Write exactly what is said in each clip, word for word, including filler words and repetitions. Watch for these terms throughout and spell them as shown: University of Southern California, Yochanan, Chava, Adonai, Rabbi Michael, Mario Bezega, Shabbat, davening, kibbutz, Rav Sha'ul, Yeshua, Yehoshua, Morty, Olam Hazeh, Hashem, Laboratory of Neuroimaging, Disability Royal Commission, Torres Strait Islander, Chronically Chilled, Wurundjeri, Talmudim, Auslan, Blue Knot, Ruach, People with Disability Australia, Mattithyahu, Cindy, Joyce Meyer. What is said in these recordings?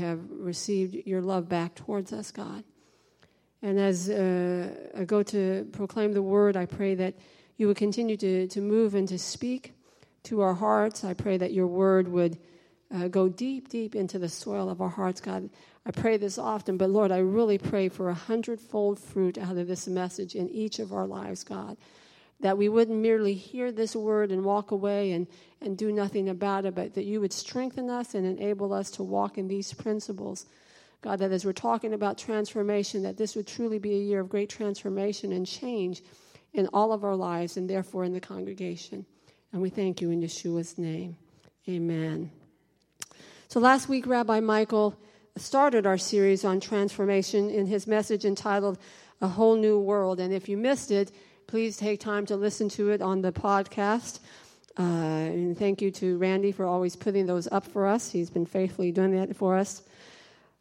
have received your love back towards us, God. And as uh, I go to proclaim the word, I pray that you would continue to, to move and to speak to our hearts. I pray that your word would uh, go deep, deep into the soil of our hearts, God. I pray this often, but Lord, I really pray for a hundredfold fruit out of this message in each of our lives, God, that we wouldn't merely hear this word and walk away and, and do nothing about it, but that you would strengthen us and enable us to walk in these principles. God, that as we're talking about transformation, that this would truly be a year of great transformation and change in all of our lives and therefore in the congregation. And we thank you in Yeshua's name. Amen. So last week, Rabbi Michael started our series on transformation in his message entitled A Whole New World. And if you missed it, please take time to listen to it on the podcast. Uh, and thank you to Randy for always putting those up for us. He's been faithfully doing that for us.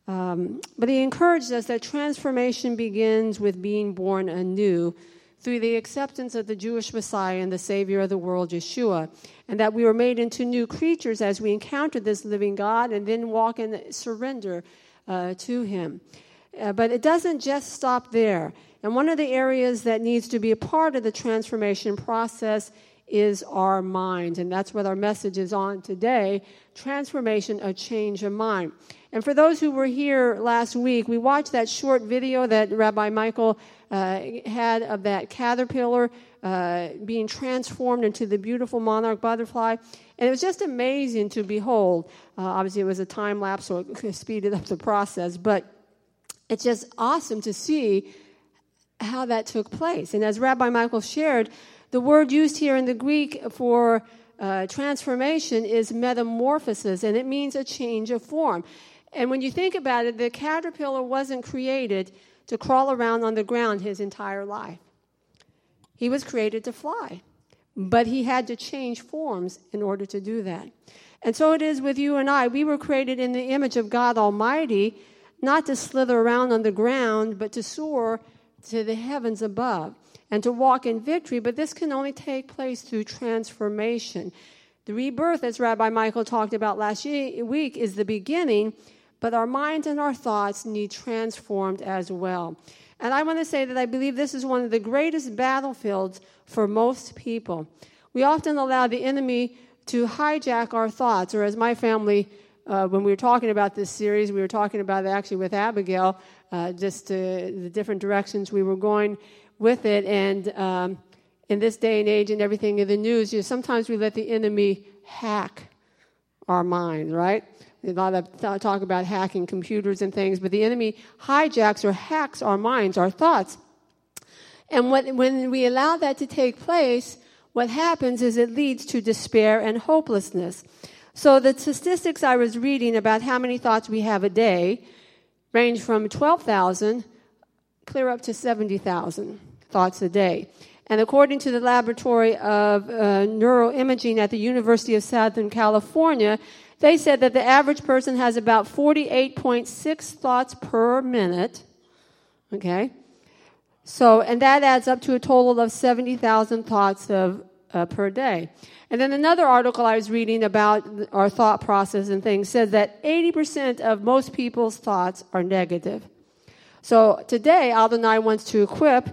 Um, but he encouraged us that transformation begins with being born anew through the acceptance of the Jewish Messiah and the Savior of the world, Yeshua, and that we were made into new creatures as we encountered this living God and then walk in surrender uh, to him. Uh, but it doesn't just stop there. And one of the areas that needs to be a part of the transformation process is our mind. And that's what our message is on today, transformation, a change of mind. And for those who were here last week, we watched that short video that Rabbi Michael uh, had of that caterpillar uh, being transformed into the beautiful monarch butterfly. And it was just amazing to behold. Uh, obviously, it was a time lapse, so it speeded up the process. But it's just awesome to see how that took place. And as Rabbi Michael shared, the word used here in the Greek for uh, transformation is metamorphosis, and it means a change of form. And when you think about it, the caterpillar wasn't created to crawl around on the ground his entire life. He was created to fly, but he had to change forms in order to do that. And so it is with you and I. We were created in the image of God Almighty, not to slither around on the ground, but to soar to the heavens above and to walk in victory. But this can only take place through transformation. The rebirth, as Rabbi Michael talked about last year, week, is the beginning, but our minds and our thoughts need transformed as well. And I want to say that I believe this is one of the greatest battlefields for most people. We often allow the enemy to hijack our thoughts, or as my family Uh, when we were talking about this series, we were talking about it actually with Abigail, uh, just uh, the different directions we were going with it. And um, in this day and age and everything in the news, you know, sometimes we let the enemy hack our minds, right? A lot of th- talk about hacking computers and things, but the enemy hijacks or hacks our minds, our thoughts. And when, when we allow that to take place, what happens is it leads to despair and hopelessness. So the statistics I was reading about how many thoughts we have a day range from twelve thousand clear up to seventy thousand thoughts a day. And according to the Laboratory of uh, Neuroimaging at the University of Southern California, they said that the average person has about forty-eight point six thoughts per minute. Okay? So, and that adds up to a total of seventy thousand thoughts of Uh, per day. And then another article I was reading about our thought process and things said that eighty percent of most people's thoughts are negative. So today, Adonai wants to equip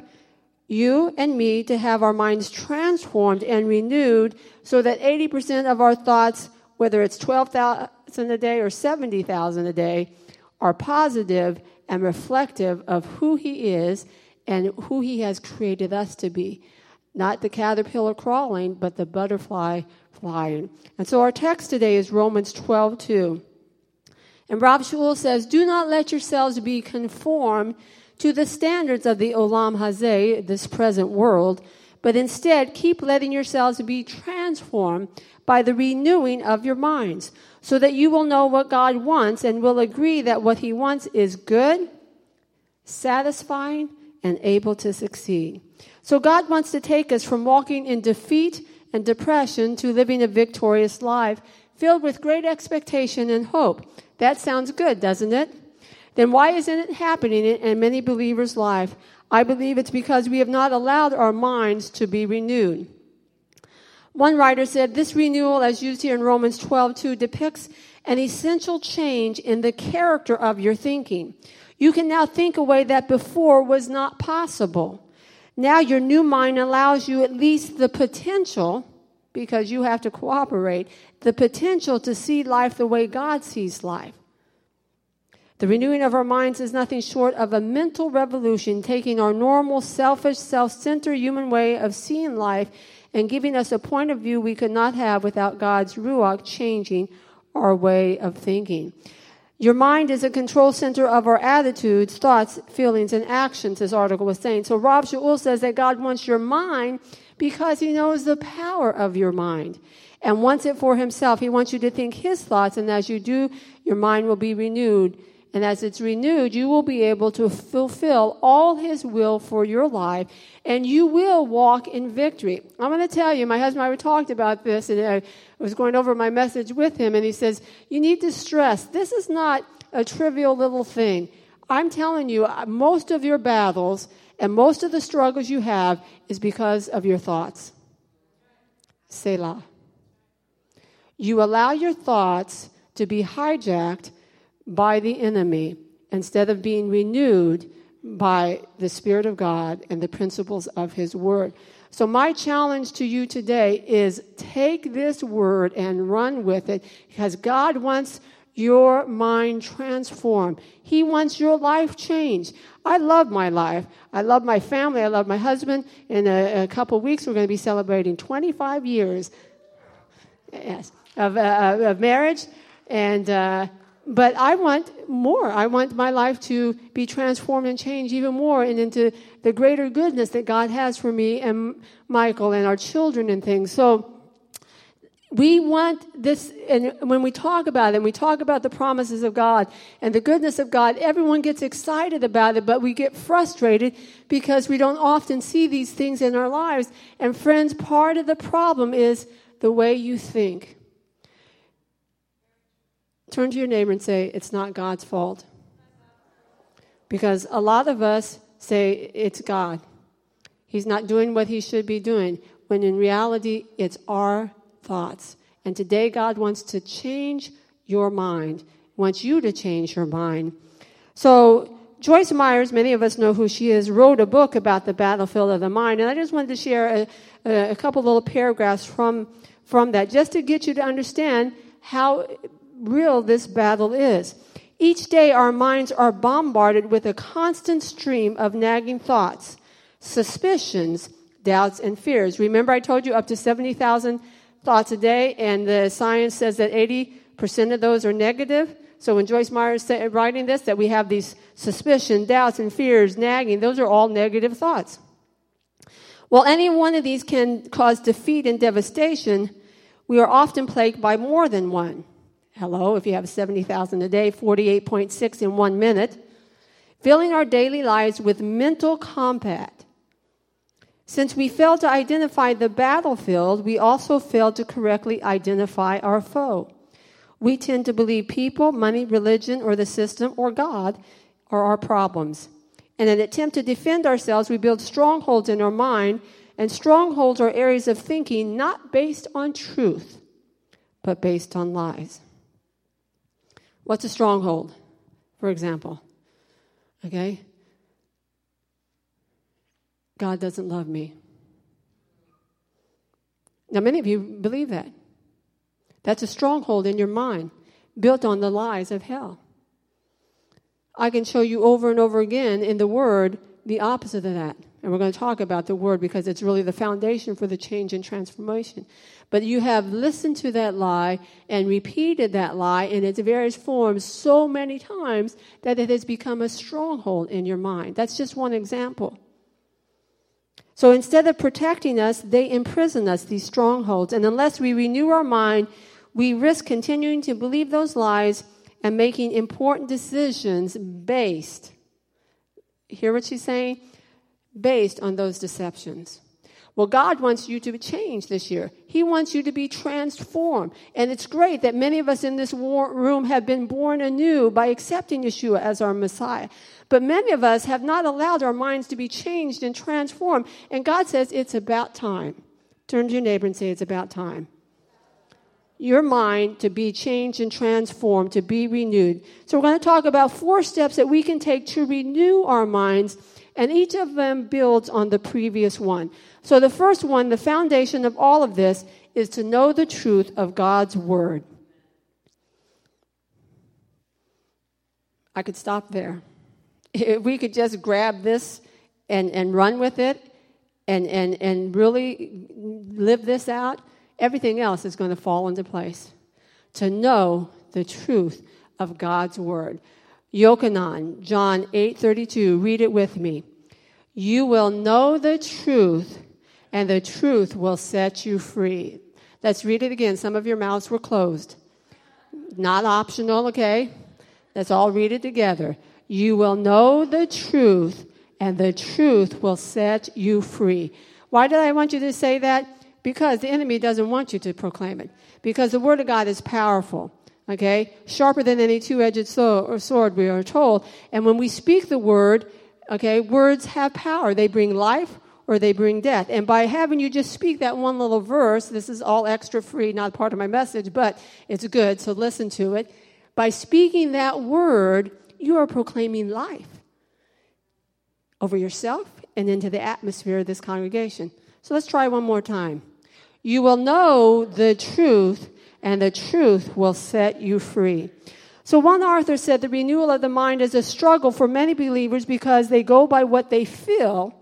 you and me to have our minds transformed and renewed so that eighty percent of our thoughts, whether it's twelve thousand a day or seventy thousand a day, are positive and reflective of who he is and who he has created us to be. Not the caterpillar crawling, but the butterfly flying. And so our text today is Romans twelve two. And Rav Sha'ul says, "Do not let yourselves be conformed to the standards of the Olam Hazeh, this present world, but instead keep letting yourselves be transformed by the renewing of your minds, so that you will know what God wants and will agree that what he wants is good, satisfying, and able to succeed." So God wants to take us from walking in defeat and depression to living a victorious life filled with great expectation and hope. That sounds good, doesn't it? Then why isn't it happening in many believers' life? I believe it's because we have not allowed our minds to be renewed. One writer said, "This renewal, as used here in Romans twelve two, depicts an essential change in the character of your thinking. You can now think a way that before was not possible. Now your new mind allows you at least the potential, because you have to cooperate, the potential to see life the way God sees life. The renewing of our minds is nothing short of a mental revolution, taking our normal, selfish, self-centered human way of seeing life and giving us a point of view we could not have without God's Ruach changing our way of thinking. Your mind is a control center of our attitudes, thoughts, feelings, and actions, this article was saying. So Rav Sha'ul says that God wants your mind because he knows the power of your mind and wants it for himself. He wants you to think his thoughts, and as you do, your mind will be renewed. And as it's renewed, you will be able to fulfill all his will for your life, and you will walk in victory. I'm going to tell you, my husband and I were talked about this, and I was going over my message with him, and he says, you need to stress, this is not a trivial little thing. I'm telling you, most of your battles and most of the struggles you have is because of your thoughts. Selah. You allow your thoughts to be hijacked by the enemy instead of being renewed by the Spirit of God and the principles of his word. So my challenge to you today is take this word and run with it, because God wants your mind transformed. He wants your life changed. I love my life. I love my family. I love my husband. In a, a couple of weeks, we're going to be celebrating twenty-five years yes, of, uh, of marriage. And uh But I want more. I want my life to be transformed and changed even more and into the greater goodness that God has for me and Michael and our children and things. So we want this, and when we talk about it, and we talk about the promises of God and the goodness of God, everyone gets excited about it, but we get frustrated because we don't often see these things in our lives. And friends, part of the problem is the way you think. Turn to your neighbor and say, it's not God's fault. Because a lot of us say, it's God. He's not doing what he should be doing. When in reality, it's our thoughts. And today, God wants to change your mind. He wants you to change your mind. So Joyce Meyer, many of us know who she is, wrote a book about the battlefield of the mind. And I just wanted to share a, a couple little paragraphs from, from that, just to get you to understand how real this battle is. Each day our minds are bombarded with a constant stream of nagging thoughts, suspicions, doubts, and fears. Remember I told you up to seventy thousand thoughts a day, and the science says that eighty percent of those are negative. So when Joyce Meyer is writing this, that we have these suspicion, doubts, and fears, nagging, those are all negative thoughts. While any one of these can cause defeat and devastation, we are often plagued by more than one. Hello, if you have seventy thousand a day, forty-eight point six in one minute. Filling our daily lives with mental combat. Since we failed to identify the battlefield, we also failed to correctly identify our foe. We tend to believe people, money, religion, or the system, or God are our problems. In an attempt to defend ourselves, we build strongholds in our mind, and strongholds are areas of thinking not based on truth, but based on lies. What's a stronghold, for example? Okay? God doesn't love me. Now, many of you believe that. That's a stronghold in your mind, built on the lies of hell. I can show you over and over again in the Word the opposite of that. And we're going to talk about the Word because it's really the foundation for the change and transformation. But you have listened to that lie and repeated that lie in its various forms so many times that it has become a stronghold in your mind. That's just one example. So instead of protecting us, they imprison us, these strongholds. And unless we renew our mind, we risk continuing to believe those lies and making important decisions based. Hear what she's saying? Based on those deceptions. Well, God wants you to be changed this year. He wants you to be transformed. And it's great that many of us in this war room have been born anew by accepting Yeshua as our Messiah. But many of us have not allowed our minds to be changed and transformed. And God says it's about time. Turn to your neighbor and say it's about time. your mind to be changed and transformed, to be renewed. So we're going to talk about four steps that we can take to renew our minds, and each of them builds on the previous one. So the first one, the foundation of all of this, is to know the truth of God's word. I could stop there. If we could just grab this and, and run with it and, and, and really live this out, everything else is going to fall into place. To know the truth of God's word. Yochanan, John eight thirty-two, read it with me. You will know the truth, and the truth will set you free. Let's read it again. Some of your mouths were closed. Not optional, okay? Let's all read it together. You will know the truth, and the truth will set you free. Why did I want you to say that? Because the enemy doesn't want you to proclaim it. Because the word of God is powerful. Okay? Sharper than any two-edged sword, we are told. And when we speak the word, okay, words have power. They bring life or they bring death. And by having you just speak that one little verse, this is all extra free, not part of my message, but it's good, so listen to it. By speaking that word, you are proclaiming life over yourself and into the atmosphere of this congregation. So let's try one more time. You will know the truth, and the truth will set you free. So one author said the renewal of the mind is a struggle for many believers because they go by what they feel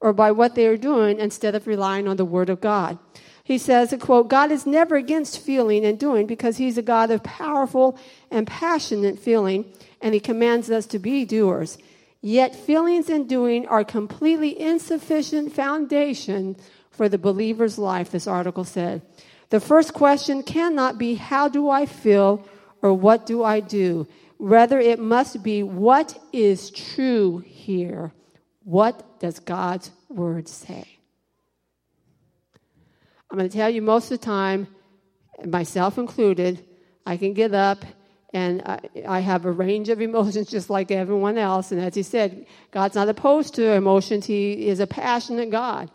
or by what they are doing instead of relying on the word of God. He says, quote, God is never against feeling and doing because he's a God of powerful and passionate feeling, and he commands us to be doers. Yet feelings and doing are completely insufficient foundation for the believer's life, this article said. The first question cannot be, how do I feel or what do I do? Rather, it must be, what is true here? What does God's word say? I'm going to tell you most of the time, myself included, I can get up and I, I have a range of emotions just like everyone else. And as he said, God's not opposed to emotions. He is a passionate God.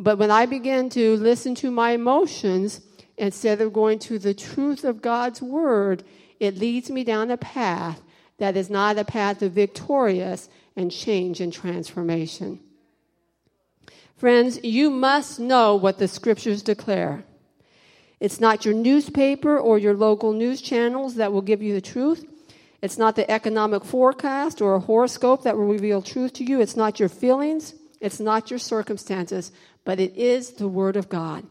But when I begin to listen to my emotions, instead of going to the truth of God's word, it leads me down a path that is not a path of victorious and change and transformation. Friends, you must know what the scriptures declare. It's not your newspaper or your local news channels that will give you the truth. It's not the economic forecast or a horoscope that will reveal truth to you. It's not your feelings. It's not your circumstances, but it is the word of God.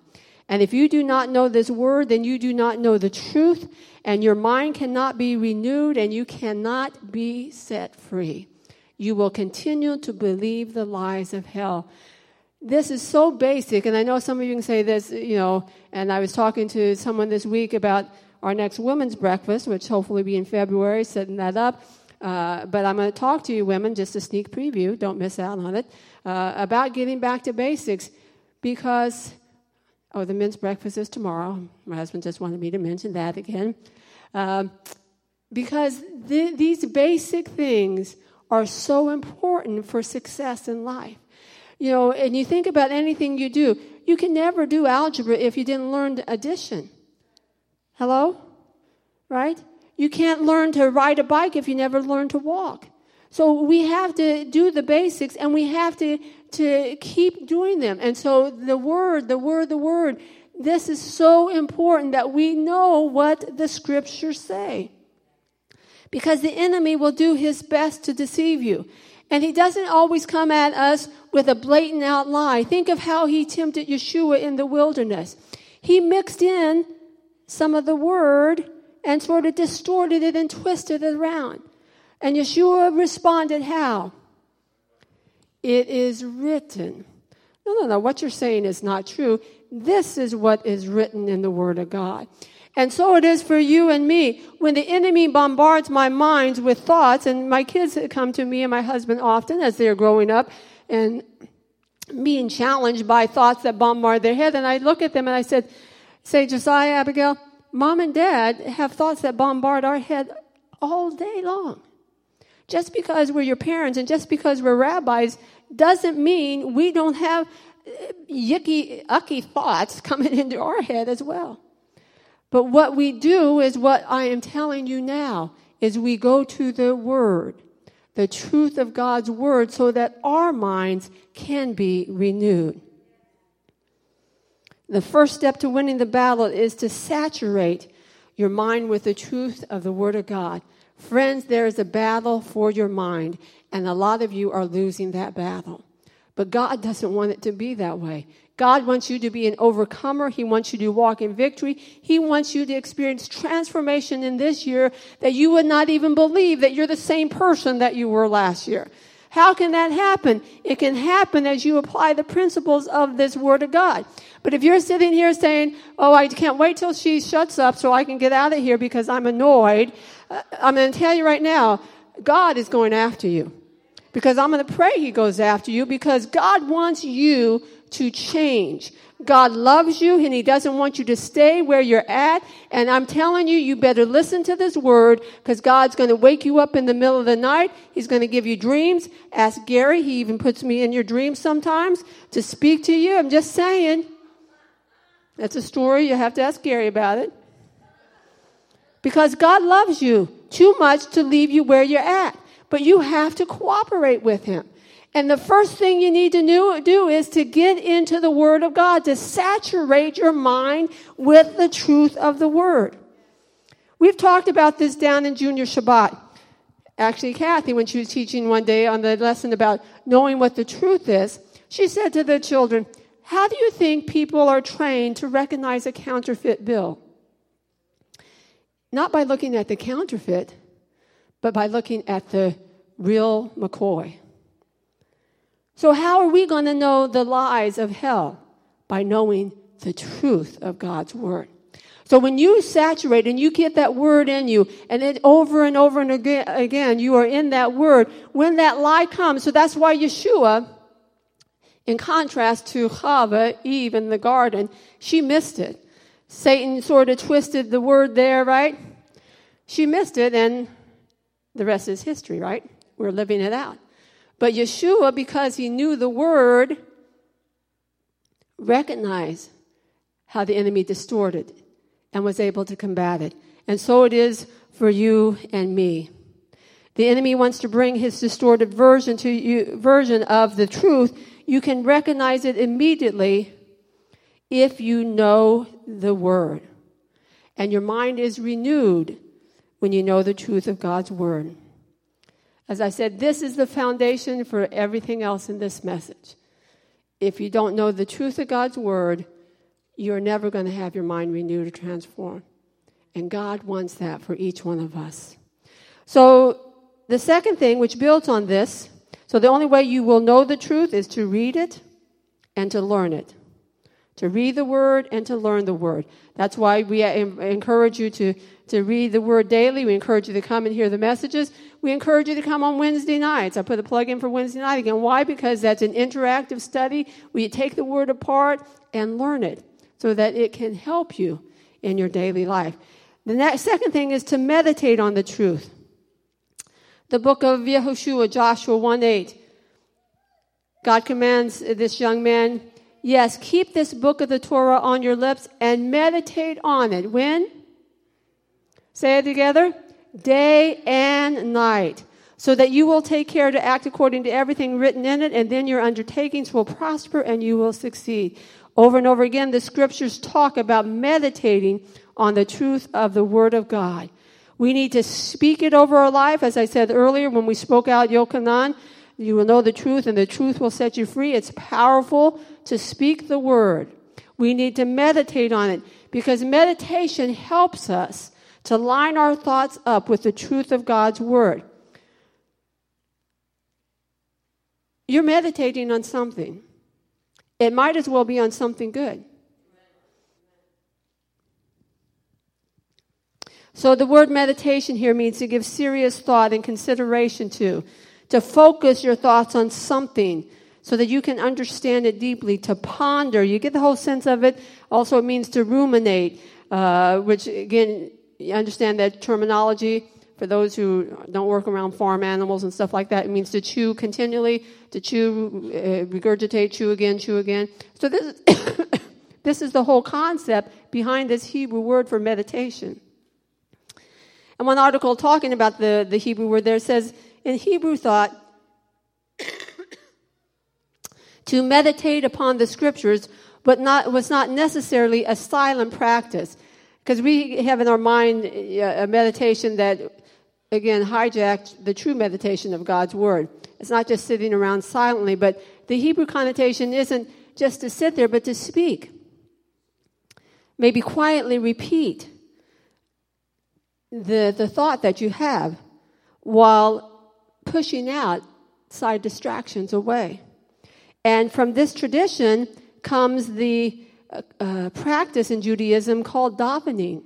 And if you do not know this word, then you do not know the truth, and your mind cannot be renewed, and you cannot be set free. You will continue to believe the lies of hell. This is so basic, and I know some of you can say this, you know, and I was talking to someone this week about our next women's breakfast, which hopefully will be in February, setting that up. Uh, but I'm going to talk to you women, just a sneak preview, don't miss out on it, uh, about getting back to basics because, oh, the men's breakfast is tomorrow. My husband just wanted me to mention that again. Um, because th- these basic things are so important for success in life. You know, and you think about anything you do. You can never do algebra if you didn't learn addition. Hello? Right? You can't learn to ride a bike if you never learn to walk. So we have to do the basics, and we have to, to keep doing them. And so the word, the word, the word, this is so important that we know what the scriptures say. Because the enemy will do his best to deceive you. And he doesn't always come at us with a blatant out lie. Think of how he tempted Yeshua in the wilderness. He mixed in some of the word and sort of distorted it and twisted it around. And Yeshua responded, how? It is written. No, no, no, what you're saying is not true. This is what is written in the word of God. And so it is for you and me. When the enemy bombards my minds with thoughts, and my kids come to me and my husband often as they're growing up and being challenged by thoughts that bombard their head, and I look at them and I said, say, Josiah, Abigail, Mom and Dad have thoughts that bombard our head all day long. Just because we're your parents and just because we're rabbis doesn't mean we don't have yucky, ucky thoughts coming into our head as well. But what we do is what I am telling you now, is we go to the Word, the truth of God's Word, so that our minds can be renewed. The first step to winning the battle is to saturate your mind with the truth of the Word of God. Friends, there is a battle for your mind, and a lot of you are losing that battle. But God doesn't want it to be that way. God wants you to be an overcomer. He wants you to walk in victory. He wants you to experience transformation in this year that you would not even believe that you're the same person that you were last year. How can that happen? It can happen as you apply the principles of this Word of God. But if you're sitting here saying, oh, I can't wait till she shuts up so I can get out of here because I'm annoyed, I'm going to tell you right now, God is going after you. Because I'm going to pray He goes after you, because God wants you to change. God loves you, and He doesn't want you to stay where you're at. And I'm telling you, you better listen to this Word, because God's going to wake you up in the middle of the night. He's going to give you dreams. Ask Gary. He even puts me in your dreams sometimes to speak to you. I'm just saying. That's a story. You have to ask Gary about it. Because God loves you too much to leave you where you're at. But you have to cooperate with Him. And the first thing you need to do is to get into the Word of God, to saturate your mind with the truth of the Word. We've talked about this down in Junior Shabbat. Actually, Kathy, when she was teaching one day on the lesson about knowing what the truth is, she said to the children, how do you think people are trained to recognize a counterfeit bill? Not by looking at the counterfeit, but by looking at the real McCoy. So how are we going to know the lies of hell? By knowing the truth of God's Word. So when you saturate and you get that Word in you, and then over and over and again, again you are in that Word, when that lie comes, so that's why Yeshua, in contrast to Chava, Eve in the garden, she missed it. Satan sort of twisted the word there, right? She missed it, and the rest is history, right? We're living it out. But Yeshua, because He knew the Word, recognized how the enemy distorted and was able to combat it. And so it is for you and me. The enemy wants to bring his distorted version to you, version of the truth. You can recognize it immediately if you know the Word. And your mind is renewed when you know the truth of God's Word. As I said, this is the foundation for everything else in this message. If you don't know the truth of God's Word, you're never going to have your mind renewed or transformed. And God wants that for each one of us. So the second thing, which builds on this, so the only way you will know the truth is to read it and to learn it. To read the Word and to learn the Word. That's why we encourage you to, to read the Word daily. We encourage you to come and hear the messages. We encourage you to come on Wednesday nights. I put a plug in for Wednesday night again. Why? Because that's an interactive study. We take the Word apart and learn it so that it can help you in your daily life. The next, second thing is to meditate on the truth. The book of Yehoshua, Joshua one eight. God commands this young man, yes, keep this book of the Torah on your lips and meditate on it. When? Say it together. Day and night. So that you will take care to act according to everything written in it, and then your undertakings will prosper and you will succeed. Over and over again, the scriptures talk about meditating on the truth of the Word of God. We need to speak it over our life. As I said earlier, when we spoke out Yochanan, you will know the truth, and the truth will set you free. It's powerful to speak the Word. We need to meditate on it, because meditation helps us to line our thoughts up with the truth of God's Word. You're meditating on something. It might as well be on something good. So the word meditation here means to give serious thought and consideration to. To focus your thoughts on something so that you can understand it deeply, to ponder. You get the whole sense of it. Also, it means to ruminate, uh, which, again, you understand that terminology. For those who don't work around farm animals and stuff like that, it means to chew continually, to chew, uh, regurgitate, chew again, chew again. So this is This is the whole concept behind this Hebrew word for meditation. And one article talking about the, the Hebrew word there says, in Hebrew thought, to meditate upon the scriptures but not was not necessarily a silent practice. Because we have in our mind a meditation that, again, hijacked the true meditation of God's word. It's not just sitting around silently, but the Hebrew connotation isn't just to sit there, but to speak. Maybe quietly repeat the, the thought that you have while pushing out side distractions away. And from this tradition comes the uh, uh, practice in Judaism called davening,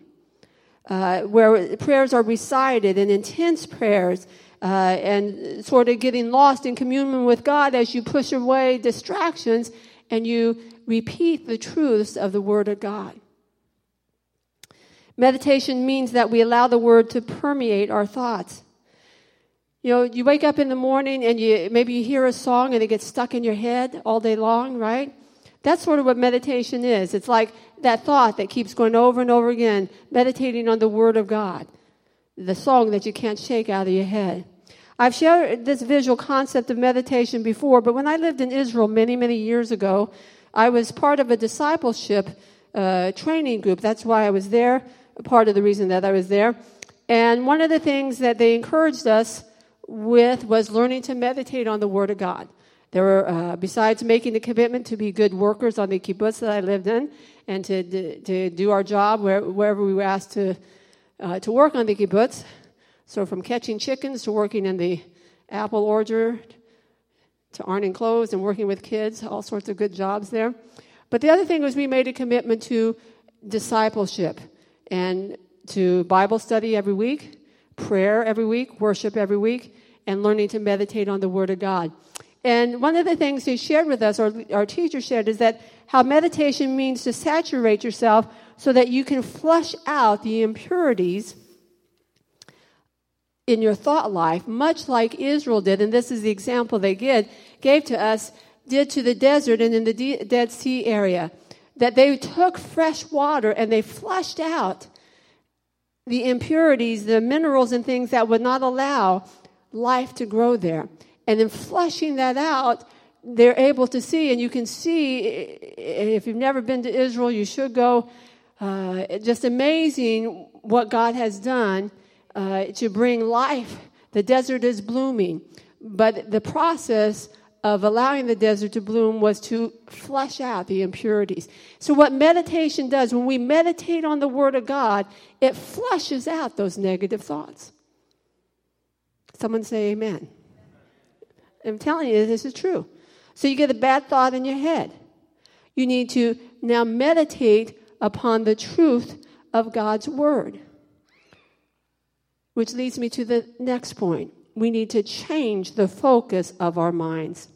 uh, where prayers are recited and intense prayers uh, and sort of getting lost in communion with God as you push away distractions and you repeat the truths of the Word of God. Meditation means that we allow the Word to permeate our thoughts. You know, you wake up in the morning and you maybe you hear a song and it gets stuck in your head all day long, right? That's sort of what meditation is. It's like that thought that keeps going over and over again, meditating on the Word of God, the song that you can't shake out of your head. I've shared this visual concept of meditation before, but when I lived in Israel many, many years ago, I was part of a discipleship uh, training group. That's why I was there, part of the reason that I was there. And one of the things that they encouraged us with was learning to meditate on the Word of God. There were, uh, besides making the commitment to be good workers on the kibbutz that I lived in and to to, to do our job where, wherever we were asked to uh, to work on the kibbutz, so from catching chickens to working in the apple orchard to ironing clothes and working with kids, all sorts of good jobs there. But the other thing was we made a commitment to discipleship and to Bible study every week, prayer every week, worship every week, and learning to meditate on the Word of God. And one of the things he shared with us, or our teacher shared, is that how meditation means to saturate yourself so that you can flush out the impurities in your thought life, much like Israel did. And this is the example they gave, gave to us, did to the desert and in the De- Dead Sea area, that they took fresh water and they flushed out the impurities, the minerals and things that would not allow life to grow there. And in flushing that out, they're able to see, and you can see, if you've never been to Israel, you should go. Uh, just amazing what God has done uh, to bring life. The desert is blooming, but the process of allowing the desert to bloom was to flush out the impurities. So what meditation does, when we meditate on the Word of God, it flushes out those negative thoughts. Someone say amen. I'm telling you, this is true. So you get a bad thought in your head. You need to now meditate upon the truth of God's Word. Which leads me to the next point. We need to change the focus of our minds.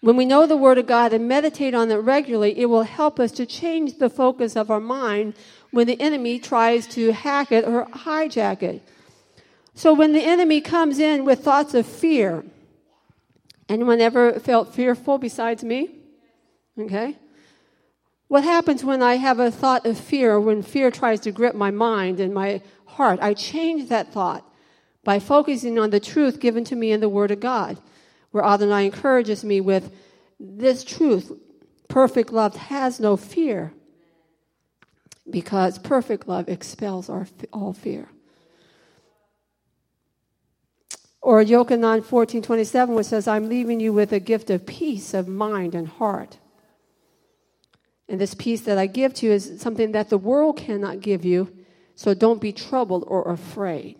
When we know the Word of God and meditate on it regularly, it will help us to change the focus of our mind when the enemy tries to hack it or hijack it. So when the enemy comes in with thoughts of fear, anyone ever felt fearful besides me? Okay. What happens when I have a thought of fear, when fear tries to grip my mind and my heart? I change that thought by focusing on the truth given to me in the Word of God, where Adonai encourages me with this truth. Perfect love has no fear, because perfect love expels our, all fear. Or Yochanan fourteen twenty-seven, which says, I'm leaving you with a gift of peace of mind and heart. And this peace that I give to you is something that the world cannot give you, so don't be troubled or afraid.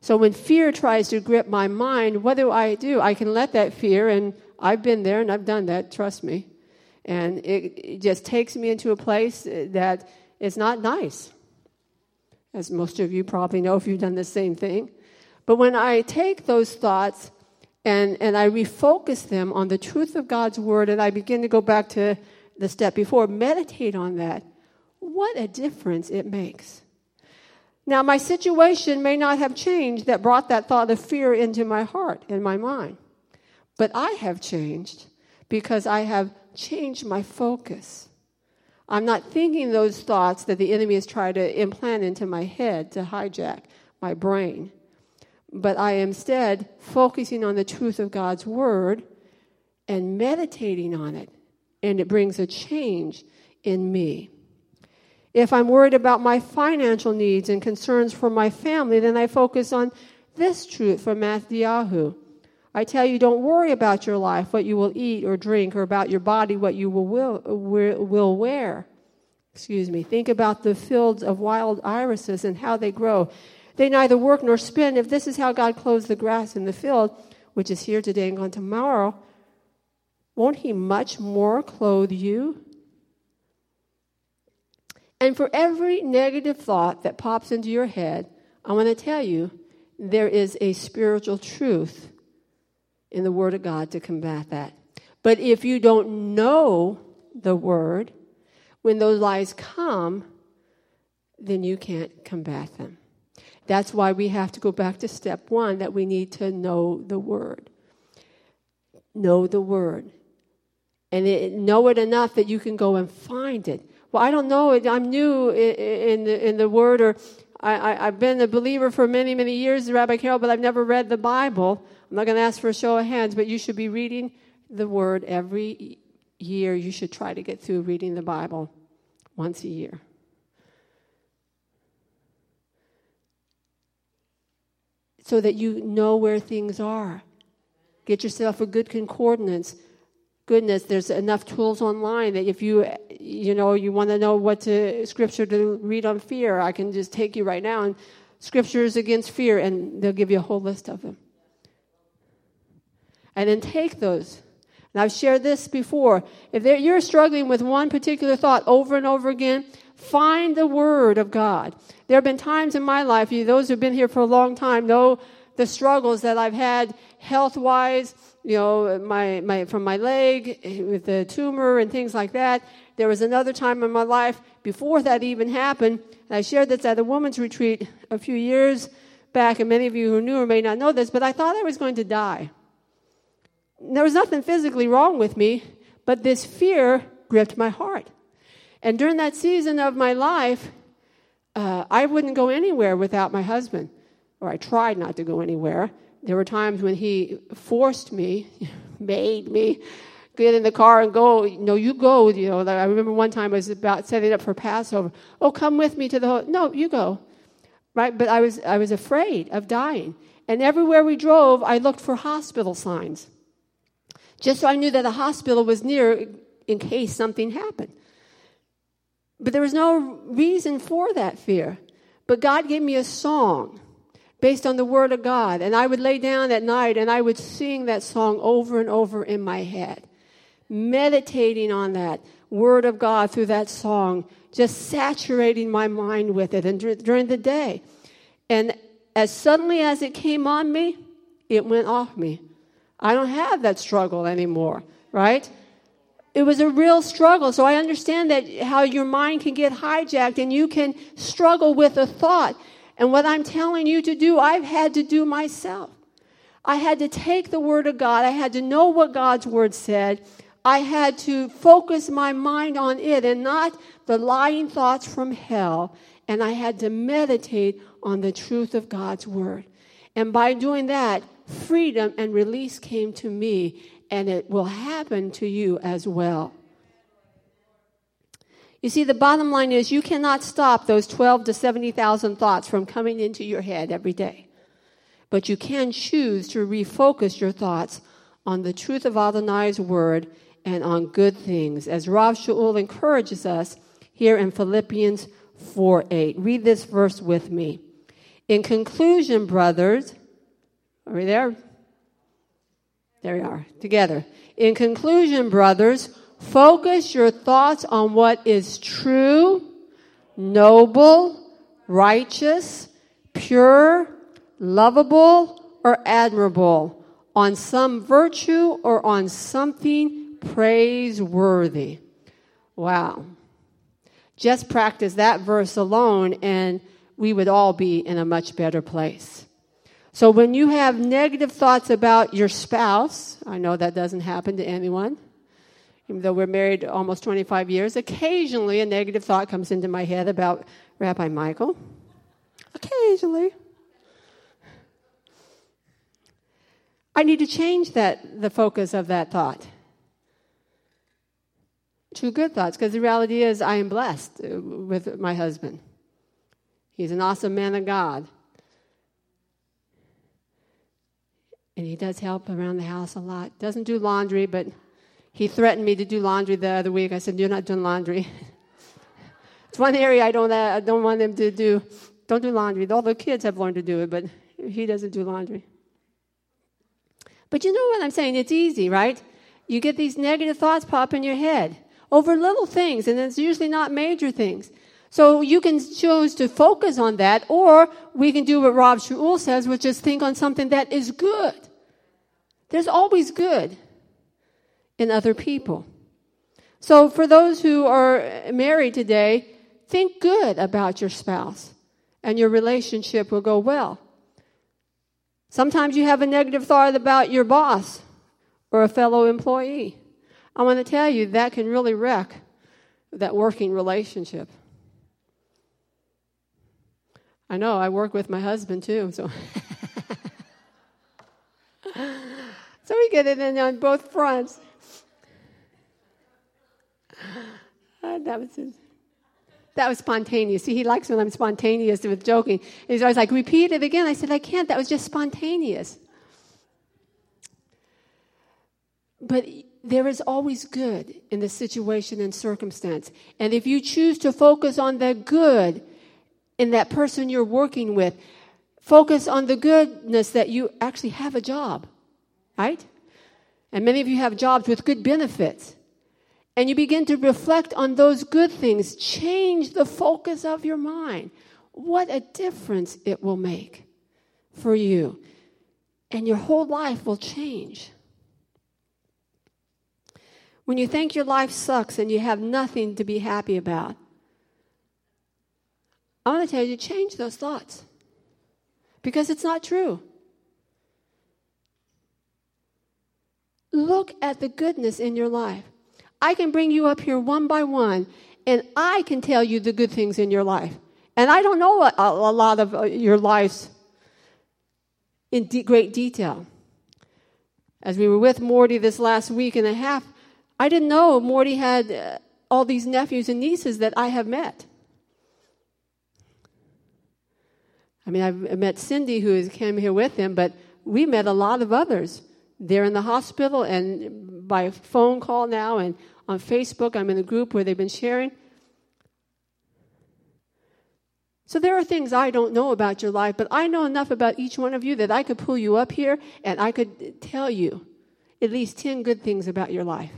So when fear tries to grip my mind, what do I do? I can let that fear, and I've been there and I've done that, trust me. And it, it just takes me into a place that is not nice. As most of you probably know if you've done the same thing. But when I take those thoughts and, and I refocus them on the truth of God's Word, and I begin to go back to the step before, meditate on that, what a difference it makes. Now, my situation may not have changed that brought that thought of fear into my heart and my mind. But I have changed because I have change my focus. I'm not thinking those thoughts that the enemy has tried to implant into my head to hijack my brain. But I am instead focusing on the truth of God's word and meditating on it, and it brings a change in me. If I'm worried about my financial needs and concerns for my family, then I focus on this truth from Mattithyahu. I tell you, don't worry about your life, what you will eat or drink, or about your body, what you will, will, will wear. Excuse me. Think about the fields of wild irises and how they grow. They neither work nor spin. If this is how God clothes the grass in the field, which is here today and gone tomorrow, won't he much more clothe you? And for every negative thought that pops into your head, I want to tell you, there is a spiritual truth in the Word of God to combat that. But if you don't know the Word, when those lies come, then you can't combat them. That's why we have to go back to step one, that we need to know the Word. Know the Word. And it, know it enough that you can go and find it. Well, I don't know it. I'm new in the, in the Word, or I, I, I've been a believer for many, many years, Rabbi Carol, but I've never read the Bible. I'm not going to ask for a show of hands, but you should be reading the Word every year. You should try to get through reading the Bible once a year. So that you know where things are. Get yourself a good concordance. Goodness, there's enough tools online that if you, you know, you want to know what to, scripture to read on fear, I can just take you right now and scriptures against fear, and they'll give you a whole list of them. And then take those. And I've shared this before. If you're struggling with one particular thought over and over again, find the Word of God. There have been times in my life, you, those who've been here for a long time know the struggles that I've had health-wise, you know, my, my from my leg with the tumor and things like that. There was another time in my life before that even happened, and I shared this at a women's retreat a few years back, and many of you who knew or may not know this, but I thought I was going to die. There was nothing physically wrong with me, but this fear gripped my heart. And during that season of my life, uh, I wouldn't go anywhere without my husband, or I tried not to go anywhere. There were times when he forced me, made me get in the car and go. No, you go. You know, I remember one time I was about setting up for Passover. Oh, come with me to the hotel. No, you go. Right? But I was I was afraid of dying. And everywhere we drove, I looked for hospital signs. Just so I knew that a hospital was near in case something happened. But there was no reason for that fear. But God gave me a song based on the Word of God. And I would lay down at night and I would sing that song over and over in my head, meditating on that Word of God through that song, just saturating my mind with it and during the day. And as suddenly as it came on me, it went off me. I don't have that struggle anymore, right? It was a real struggle. So I understand that how your mind can get hijacked and you can struggle with a thought. And what I'm telling you to do, I've had to do myself. I had to take the Word of God. I had to know what God's Word said. I had to focus my mind on it and not the lying thoughts from hell. And I had to meditate on the truth of God's Word. And by doing that, freedom and release came to me, and it will happen to you as well. You see, the bottom line is you cannot stop those twelve to seventy thousand thoughts from coming into your head every day. But you can choose to refocus your thoughts on the truth of Adonai's word and on good things, as Rav Sha'ul encourages us here in Philippians four eight. Read this verse with me. In conclusion, brothers, are we there? There we are, together. In conclusion, brothers, focus your thoughts on what is true, noble, righteous, pure, lovable, or admirable, on some virtue or on something praiseworthy. Wow. Just practice that verse alone, and we would all be in a much better place. So when you have negative thoughts about your spouse, I know that doesn't happen to anyone. even though we're married almost twenty-five years, occasionally a negative thought comes into my head about Rabbi Michael. Occasionally. I need to change that the focus of that thought to good thoughts, because the reality is I am blessed with my husband. He's an awesome man of God. And he does help around the house a lot. Doesn't do laundry, but he threatened me to do laundry the other week. I said, "You're not doing laundry." It's one area I don't I don't want him to do. Don't do laundry. All the kids have learned to do it, but he doesn't do laundry. But you know what I'm saying? It's easy, right? You get these negative thoughts pop in your head over little things, and it's usually not major things. So you can choose to focus on that, or we can do what Rav Sha'ul says, which is think on something that is good. There's always good in other people. So for those who are married today, think good about your spouse, and your relationship will go well. Sometimes you have a negative thought about your boss or a fellow employee. I want to tell you, that can really wreck that working relationship. I know, I work with my husband too, so so we get it in on both fronts. Uh, that was his, that was spontaneous. See, he likes when I'm spontaneous with joking. He's always like, "Repeat it again." I said, "I can't. That was just spontaneous." But there is always good in the situation and circumstance, and if you choose to focus on the good in that person you're working with, focus on the goodness that you actually have a job, right? And many of you have jobs with good benefits. And you begin to reflect on those good things. Change the focus of your mind. What a difference it will make for you. And your whole life will change. When you think your life sucks and you have nothing to be happy about, I want to tell you, change those thoughts, because it's not true. Look at the goodness in your life. I can bring you up here one by one, and I can tell you the good things in your life. And I don't know a, a lot of your lives in de- great detail. As we were with Morty this last week and a half, I didn't know Morty had uh, all these nephews and nieces that I have met. I mean, I've met Cindy, who came here with him, but we met a lot of others. They're in the hospital, and by phone call now, and on Facebook, I'm in a group where they've been sharing. So there are things I don't know about your life, but I know enough about each one of you that I could pull you up here, and I could tell you at least ten good things about your life.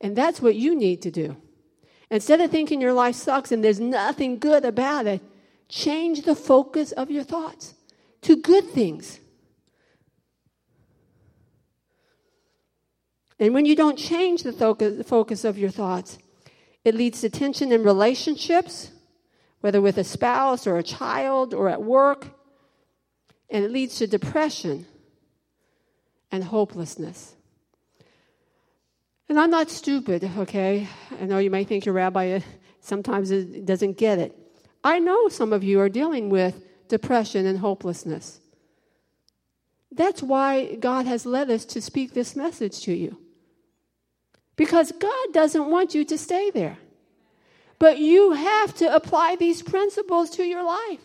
And that's what you need to do. Instead of thinking your life sucks and there's nothing good about it, change the focus of your thoughts to good things. And when you don't change the focus of your thoughts, it leads to tension in relationships, whether with a spouse or a child or at work, and it leads to depression and hopelessness. And I'm not stupid, okay? I know you might think your rabbi sometimes doesn't get it. I know some of you are dealing with depression and hopelessness. That's why God has led us to speak this message to you. Because God doesn't want you to stay there. But you have to apply these principles to your life.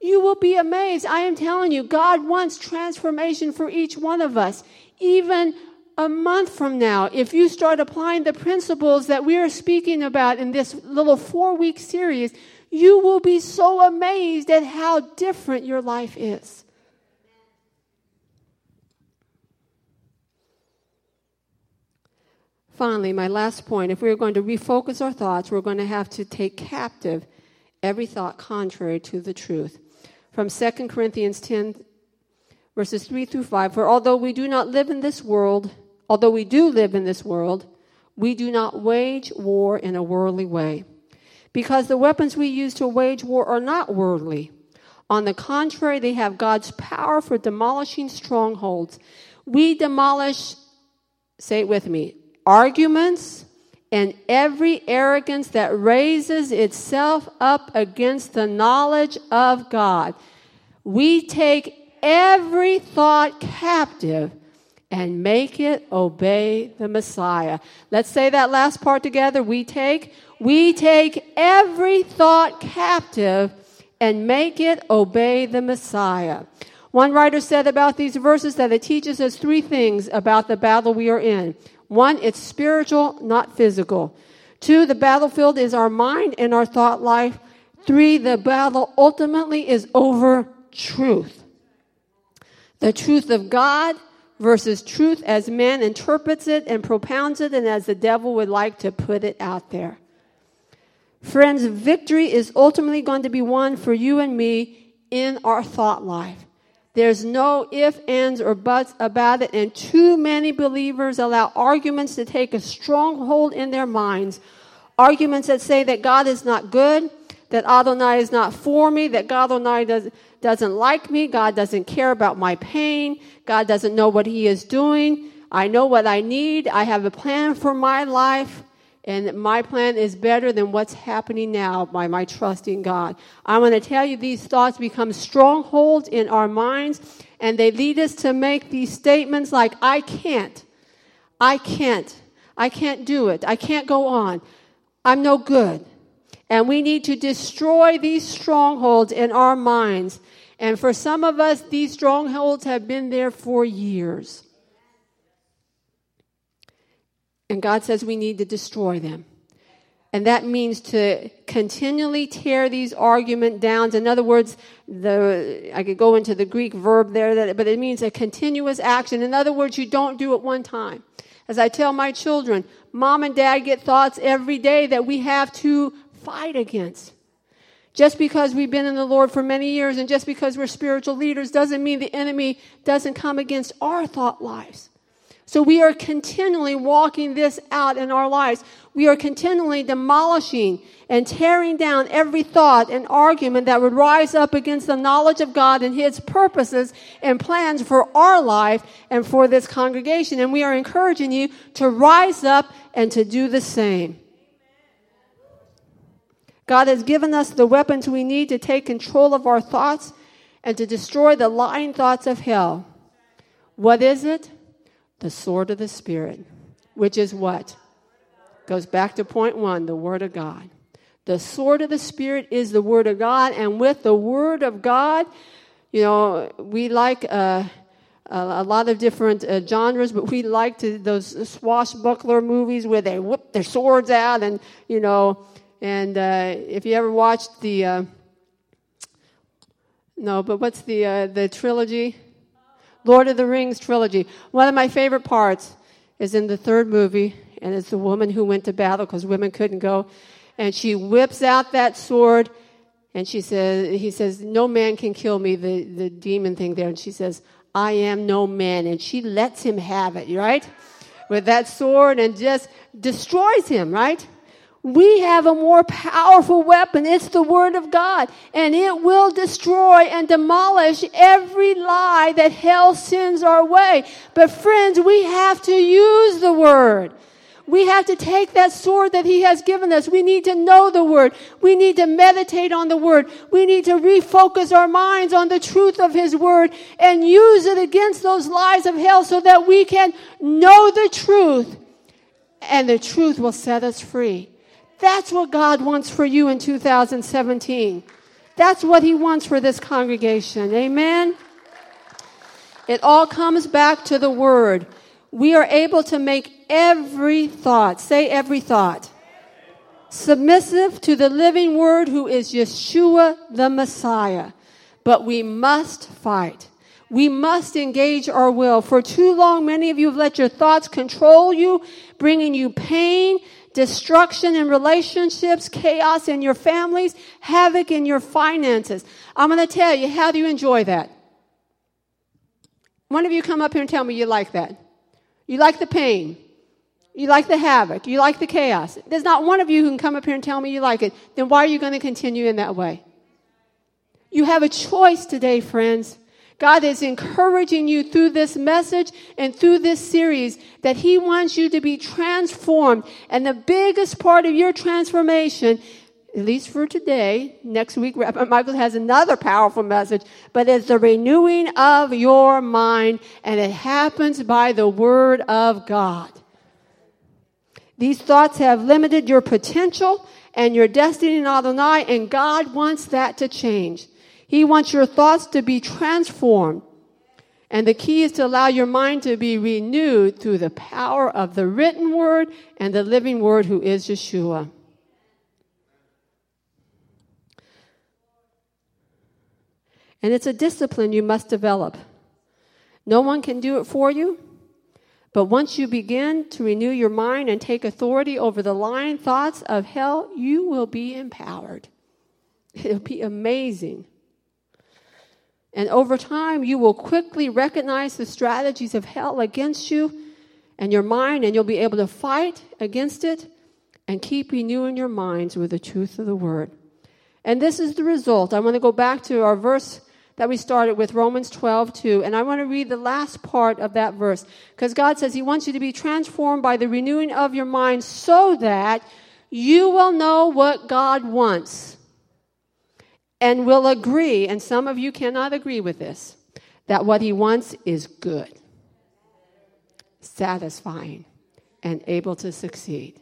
You will be amazed. I am telling you, God wants transformation for each one of us. Even a month from now, if you start applying the principles that we are speaking about in this little four-week series, you will be so amazed at how different your life is. Finally, my last point, if we're going to refocus our thoughts, we're going to have to take captive every thought contrary to the truth. From Second Corinthians ten, verses three through five, for although we do not live in this world, Although we do live in this world, we do not wage war in a worldly way, because the weapons we use to wage war are not worldly. On the contrary, they have God's power for demolishing strongholds. We demolish Say it with me. Arguments and every arrogance that raises itself up against the knowledge of God. We take every thought captive and make it obey the Messiah. Let's say that last part together. We take, we take every thought captive and make it obey the Messiah. One writer said about these verses that it teaches us three things about the battle we are in. One, it's spiritual, not physical. Two, the battlefield is our mind and our thought life. Three, the battle ultimately is over truth. The truth of God versus truth as man interprets it and propounds it and as the devil would like to put it out there. Friends, victory is ultimately going to be won for you and me in our thought life. There's no ifs, ands, or buts about it, and too many believers allow arguments to take a stronghold in their minds. Arguments that say that God is not good, that Adonai is not for me, that God Adonai does, doesn't like me, God doesn't care about my pain, God doesn't know what he is doing, I know what I need, I have a plan for my life, and my plan is better than what's happening now by my trust in God. I want to tell you these thoughts become strongholds in our minds, and they lead us to make these statements like, I can't, I can't, I can't do it, I can't go on, I'm no good. And we need to destroy these strongholds in our minds. And for some of us, these strongholds have been there for years. And God says we need to destroy them. And that means to continually tear these argument downs. In other words, the I could go into the Greek verb there, that, but it means a continuous action. In other words, you don't do it one time. As I tell my children, Mom and Dad get thoughts every day that we have to fight against. Just because we've been in the Lord for many years and just because we're spiritual leaders doesn't mean the enemy doesn't come against our thought lives. So we are continually walking this out in our lives. We are continually demolishing and tearing down every thought and argument that would rise up against the knowledge of God and his purposes and plans for our life and for this congregation. And we are encouraging you to rise up and to do the same. God has given us the weapons we need to take control of our thoughts and to destroy the lying thoughts of hell. What is it? The sword of the Spirit, which is what? Goes back to point one, the Word of God. The sword of the Spirit is the Word of God, and with the Word of God, you know, we like uh, a lot of different uh, genres, but we like to, those swashbuckler movies where they whip their swords out, and, you know, and uh, if you ever watched the, uh, no, but what's the uh, the trilogy? Lord of the Rings trilogy. One of my favorite parts is in the third movie, and it's the woman who went to battle because women couldn't go, and she whips out that sword, and she says, he says, no man can kill me, the, the demon thing there, and she says, I am no man, and she lets him have it, right? With that sword and just destroys him, right? We have a more powerful weapon. It's the Word of God. And it will destroy and demolish every lie that hell sends our way. But friends, we have to use the Word. We have to take that sword that he has given us. We need to know the Word. We need to meditate on the Word. We need to refocus our minds on the truth of his Word and use it against those lies of hell so that we can know the truth. And the truth will set us free. That's what God wants for you in two thousand seventeen. That's what he wants for this congregation. Amen? It all comes back to the Word. We are able to make every thought, say every thought, submissive to the living Word who is Yeshua the Messiah. But we must fight. We must engage our will. For too long, many of you have let your thoughts control you, bringing you pain, destruction in relationships, chaos in your families, havoc in your finances. I'm going to tell you, how do you enjoy that? One of you come up here and tell me you like that. You like the pain. You like the havoc. You like the chaos. There's not one of you who can come up here and tell me you like it. Then why are you going to continue in that way? You have a choice today, friends. God is encouraging you through this message and through this series that he wants you to be transformed. And the biggest part of your transformation, at least for today, next week, Rabbi Michael has another powerful message, but it's the renewing of your mind, and it happens by the word of God. These thoughts have limited your potential and your destiny in Adonai, and God wants that to change. He wants your thoughts to be transformed. And the key is to allow your mind to be renewed through the power of the written word and the living word, who is Yeshua. And it's a discipline you must develop. No one can do it for you. But once you begin to renew your mind and take authority over the lying thoughts of hell, you will be empowered. It'll be amazing. And over time, you will quickly recognize the strategies of hell against you and your mind, and you'll be able to fight against it and keep renewing your minds with the truth of the word. And this is the result. I want to go back to our verse that we started with, Romans twelve two. And I want to read the last part of that verse, because God says he wants you to be transformed by the renewing of your mind so that you will know what God wants and will agree, and some of you cannot agree with this, that what he wants is good, satisfying, and able to succeed.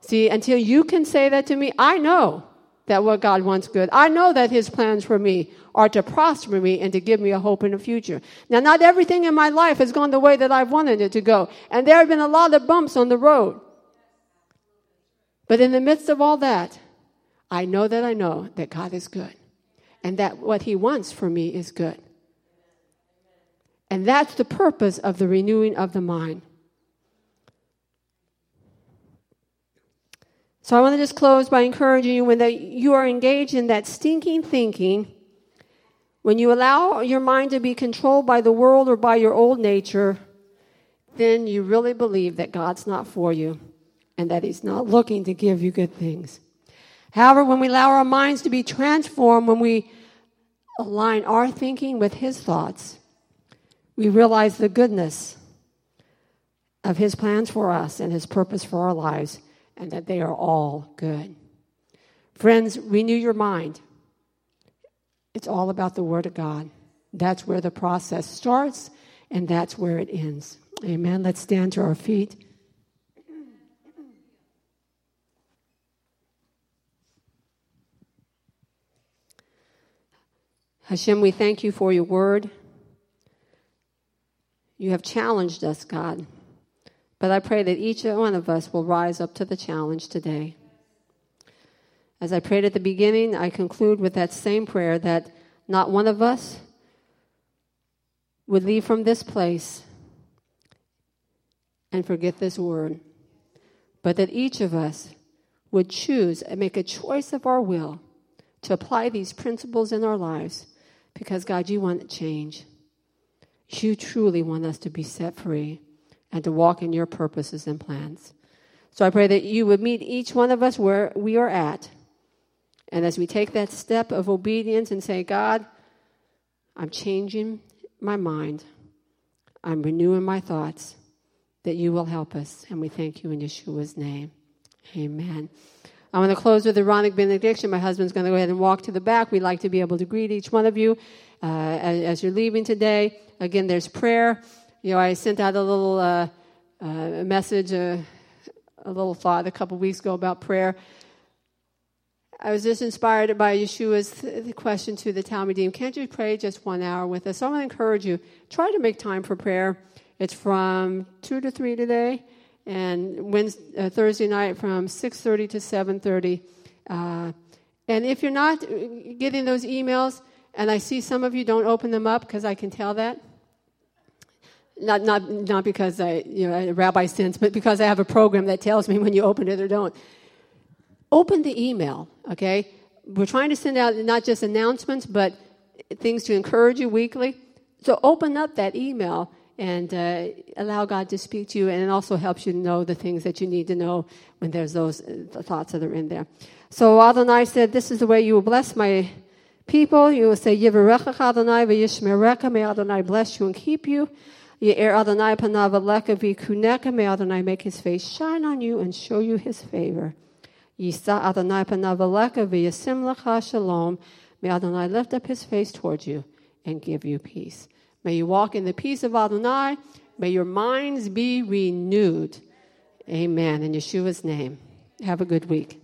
See, until you can say that to me, I know that what God wants good. I know that his plans for me are to prosper me and to give me a hope in the future. Now, not everything in my life has gone the way that I've wanted it to go. And there have been a lot of bumps on the road. But in the midst of all that, I know that I know that God is good, and that what he wants for me is good. And that's the purpose of the renewing of the mind. So I want to just close by encouraging you, when the, you are engaged in that stinking thinking, when you allow your mind to be controlled by the world or by your old nature, then you really believe that God's not for you and that he's not looking to give you good things. However, when we allow our minds to be transformed, when we align our thinking with his thoughts, we realize the goodness of his plans for us and his purpose for our lives, and that they are all good. Friends, renew your mind. It's all about the Word of God. That's where the process starts, and that's where it ends. Amen. Let's stand to our feet. Hashem, we thank you for your Word. You have challenged us, God. But I pray that each one of us will rise up to the challenge today. As I prayed at the beginning, I conclude with that same prayer, that not one of us would leave from this place and forget this word, but that each of us would choose and make a choice of our will to apply these principles in our lives, because, God, you want to change. You truly want us to be set free and to walk in your purposes and plans. So I pray that you would meet each one of us where we are at. And as we take that step of obedience and say, God, I'm changing my mind, I'm renewing my thoughts, that you will help us. And we thank you in Yeshua's name. Amen. I want to close with the Aaronic benediction. My husband's going to go ahead and walk to the back. We'd like to be able to greet each one of you uh, as you're leaving today. Again, there's prayer. You know, I sent out a little uh, uh, message, uh, a little thought a couple weeks ago about prayer. I was just inspired by Yeshua's th- question to the Talmudim, can't you pray just one hour with us? So I want to encourage you, try to make time for prayer. It's from two to three today, and Wednesday, uh, Thursday night from six thirty to seven thirty. Uh, and if you're not getting those emails, and I see some of you don't open them up, because I can tell that. Not not not because I, you know, a rabbi sins, but because I have a program that tells me when you open it or don't. Open the email, okay? We're trying to send out not just announcements, but things to encourage you weekly. So open up that email and uh, allow God to speak to you, and it also helps you know the things that you need to know when there's those thoughts that are in there. So Adonai said, this is the way you will bless my people, you will say, Yivarecha Adonai v'yishmerecha, may Adonai bless you and keep you. Ye'er Adonai panav alecha v'yikuneka, may Adonai make his face shine on you and show you his favor. Yisa Adonai panav alecha v'yasim lecha shalom, may Adonai lift up his face towards you and give you peace. May you walk in the peace of Adonai. May your minds be renewed. Amen. In Yeshua's name. Have a good week.